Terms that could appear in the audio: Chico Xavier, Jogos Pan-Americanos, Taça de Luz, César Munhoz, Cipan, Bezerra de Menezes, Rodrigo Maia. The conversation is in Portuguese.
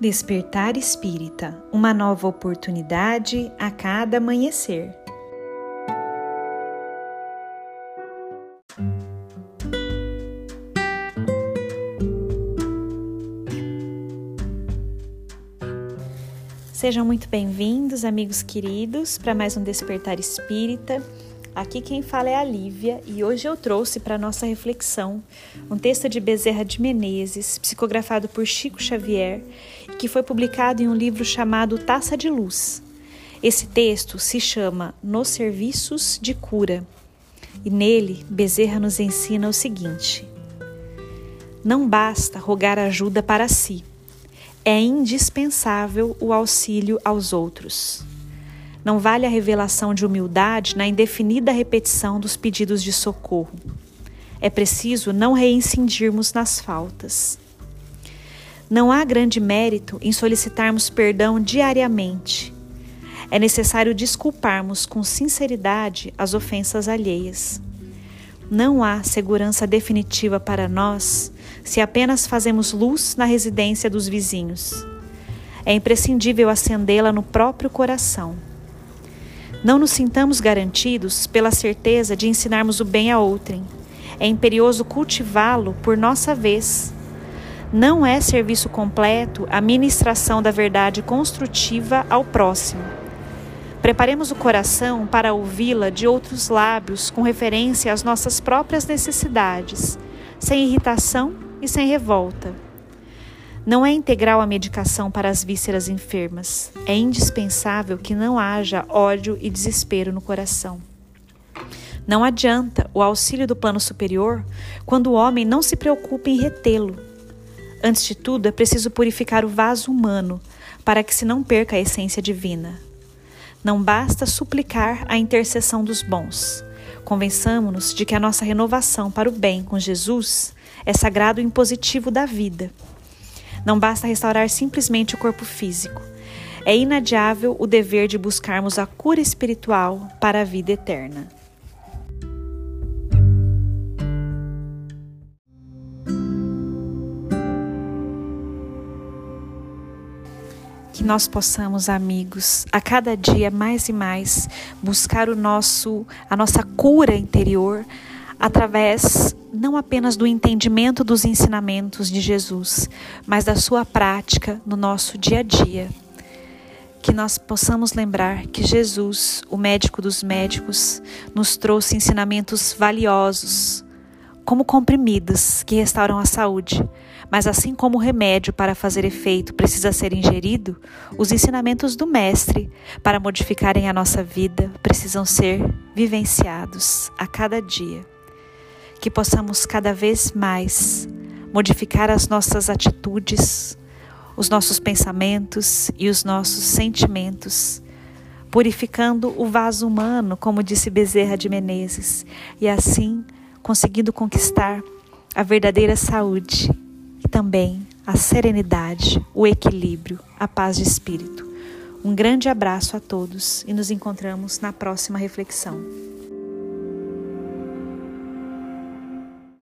Despertar Espírita, uma nova oportunidade a cada amanhecer. Sejam muito bem-vindos, amigos queridos, para mais um Despertar Espírita. Aqui quem fala é a Lívia e hoje eu trouxe para a nossa reflexão um texto de Bezerra de Menezes, psicografado por Chico Xavier, que foi publicado em um livro chamado Taça de Luz. Esse texto se chama Nos Serviços de Cura e nele Bezerra nos ensina o seguinte: não basta rogar ajuda para si, é indispensável o auxílio aos outros. Não vale a revelação de humildade na indefinida repetição dos pedidos de socorro. É preciso não reincidirmos nas faltas. Não há grande mérito em solicitarmos perdão diariamente. É necessário desculparmos com sinceridade as ofensas alheias. Não há segurança definitiva para nós se apenas fazemos luz na residência dos vizinhos. É imprescindível acendê-la no próprio coração. Não nos sintamos garantidos pela certeza de ensinarmos o bem a outrem. É imperioso cultivá-lo por nossa vez. Não é serviço completo a ministração da verdade construtiva ao próximo. Preparemos o coração para ouvi-la de outros lábios com referência às nossas próprias necessidades, sem irritação e sem revolta. Não é integral a medicação para as vísceras enfermas. É indispensável que não haja ódio e desespero no coração. Não adianta o auxílio do plano superior quando o homem não se preocupa em retê-lo. Antes de tudo, é preciso purificar o vaso humano para que se não perca a essência divina. Não basta suplicar a intercessão dos bons. Convençamo-nos de que a nossa renovação para o bem com Jesus é sagrado impositivo da vida. Não basta restaurar simplesmente o corpo físico. É inadiável o dever de buscarmos a cura espiritual para a vida eterna. Que nós possamos, amigos, a cada dia mais e mais buscar a nossa cura interior através não apenas do entendimento dos ensinamentos de Jesus, mas da sua prática no nosso dia a dia. Que nós possamos lembrar que Jesus, o médico dos médicos, nos trouxe ensinamentos valiosos, como comprimidos que restauram a saúde, mas assim como o remédio para fazer efeito precisa ser ingerido, os ensinamentos do Mestre para modificarem a nossa vida precisam ser vivenciados a cada dia. Que possamos cada vez mais modificar as nossas atitudes, os nossos pensamentos e os nossos sentimentos, purificando o vaso humano, como disse Bezerra de Menezes, e assim conseguindo conquistar a verdadeira saúde e também a serenidade, o equilíbrio, a paz de espírito. Um grande abraço a todos e nos encontramos na próxima reflexão.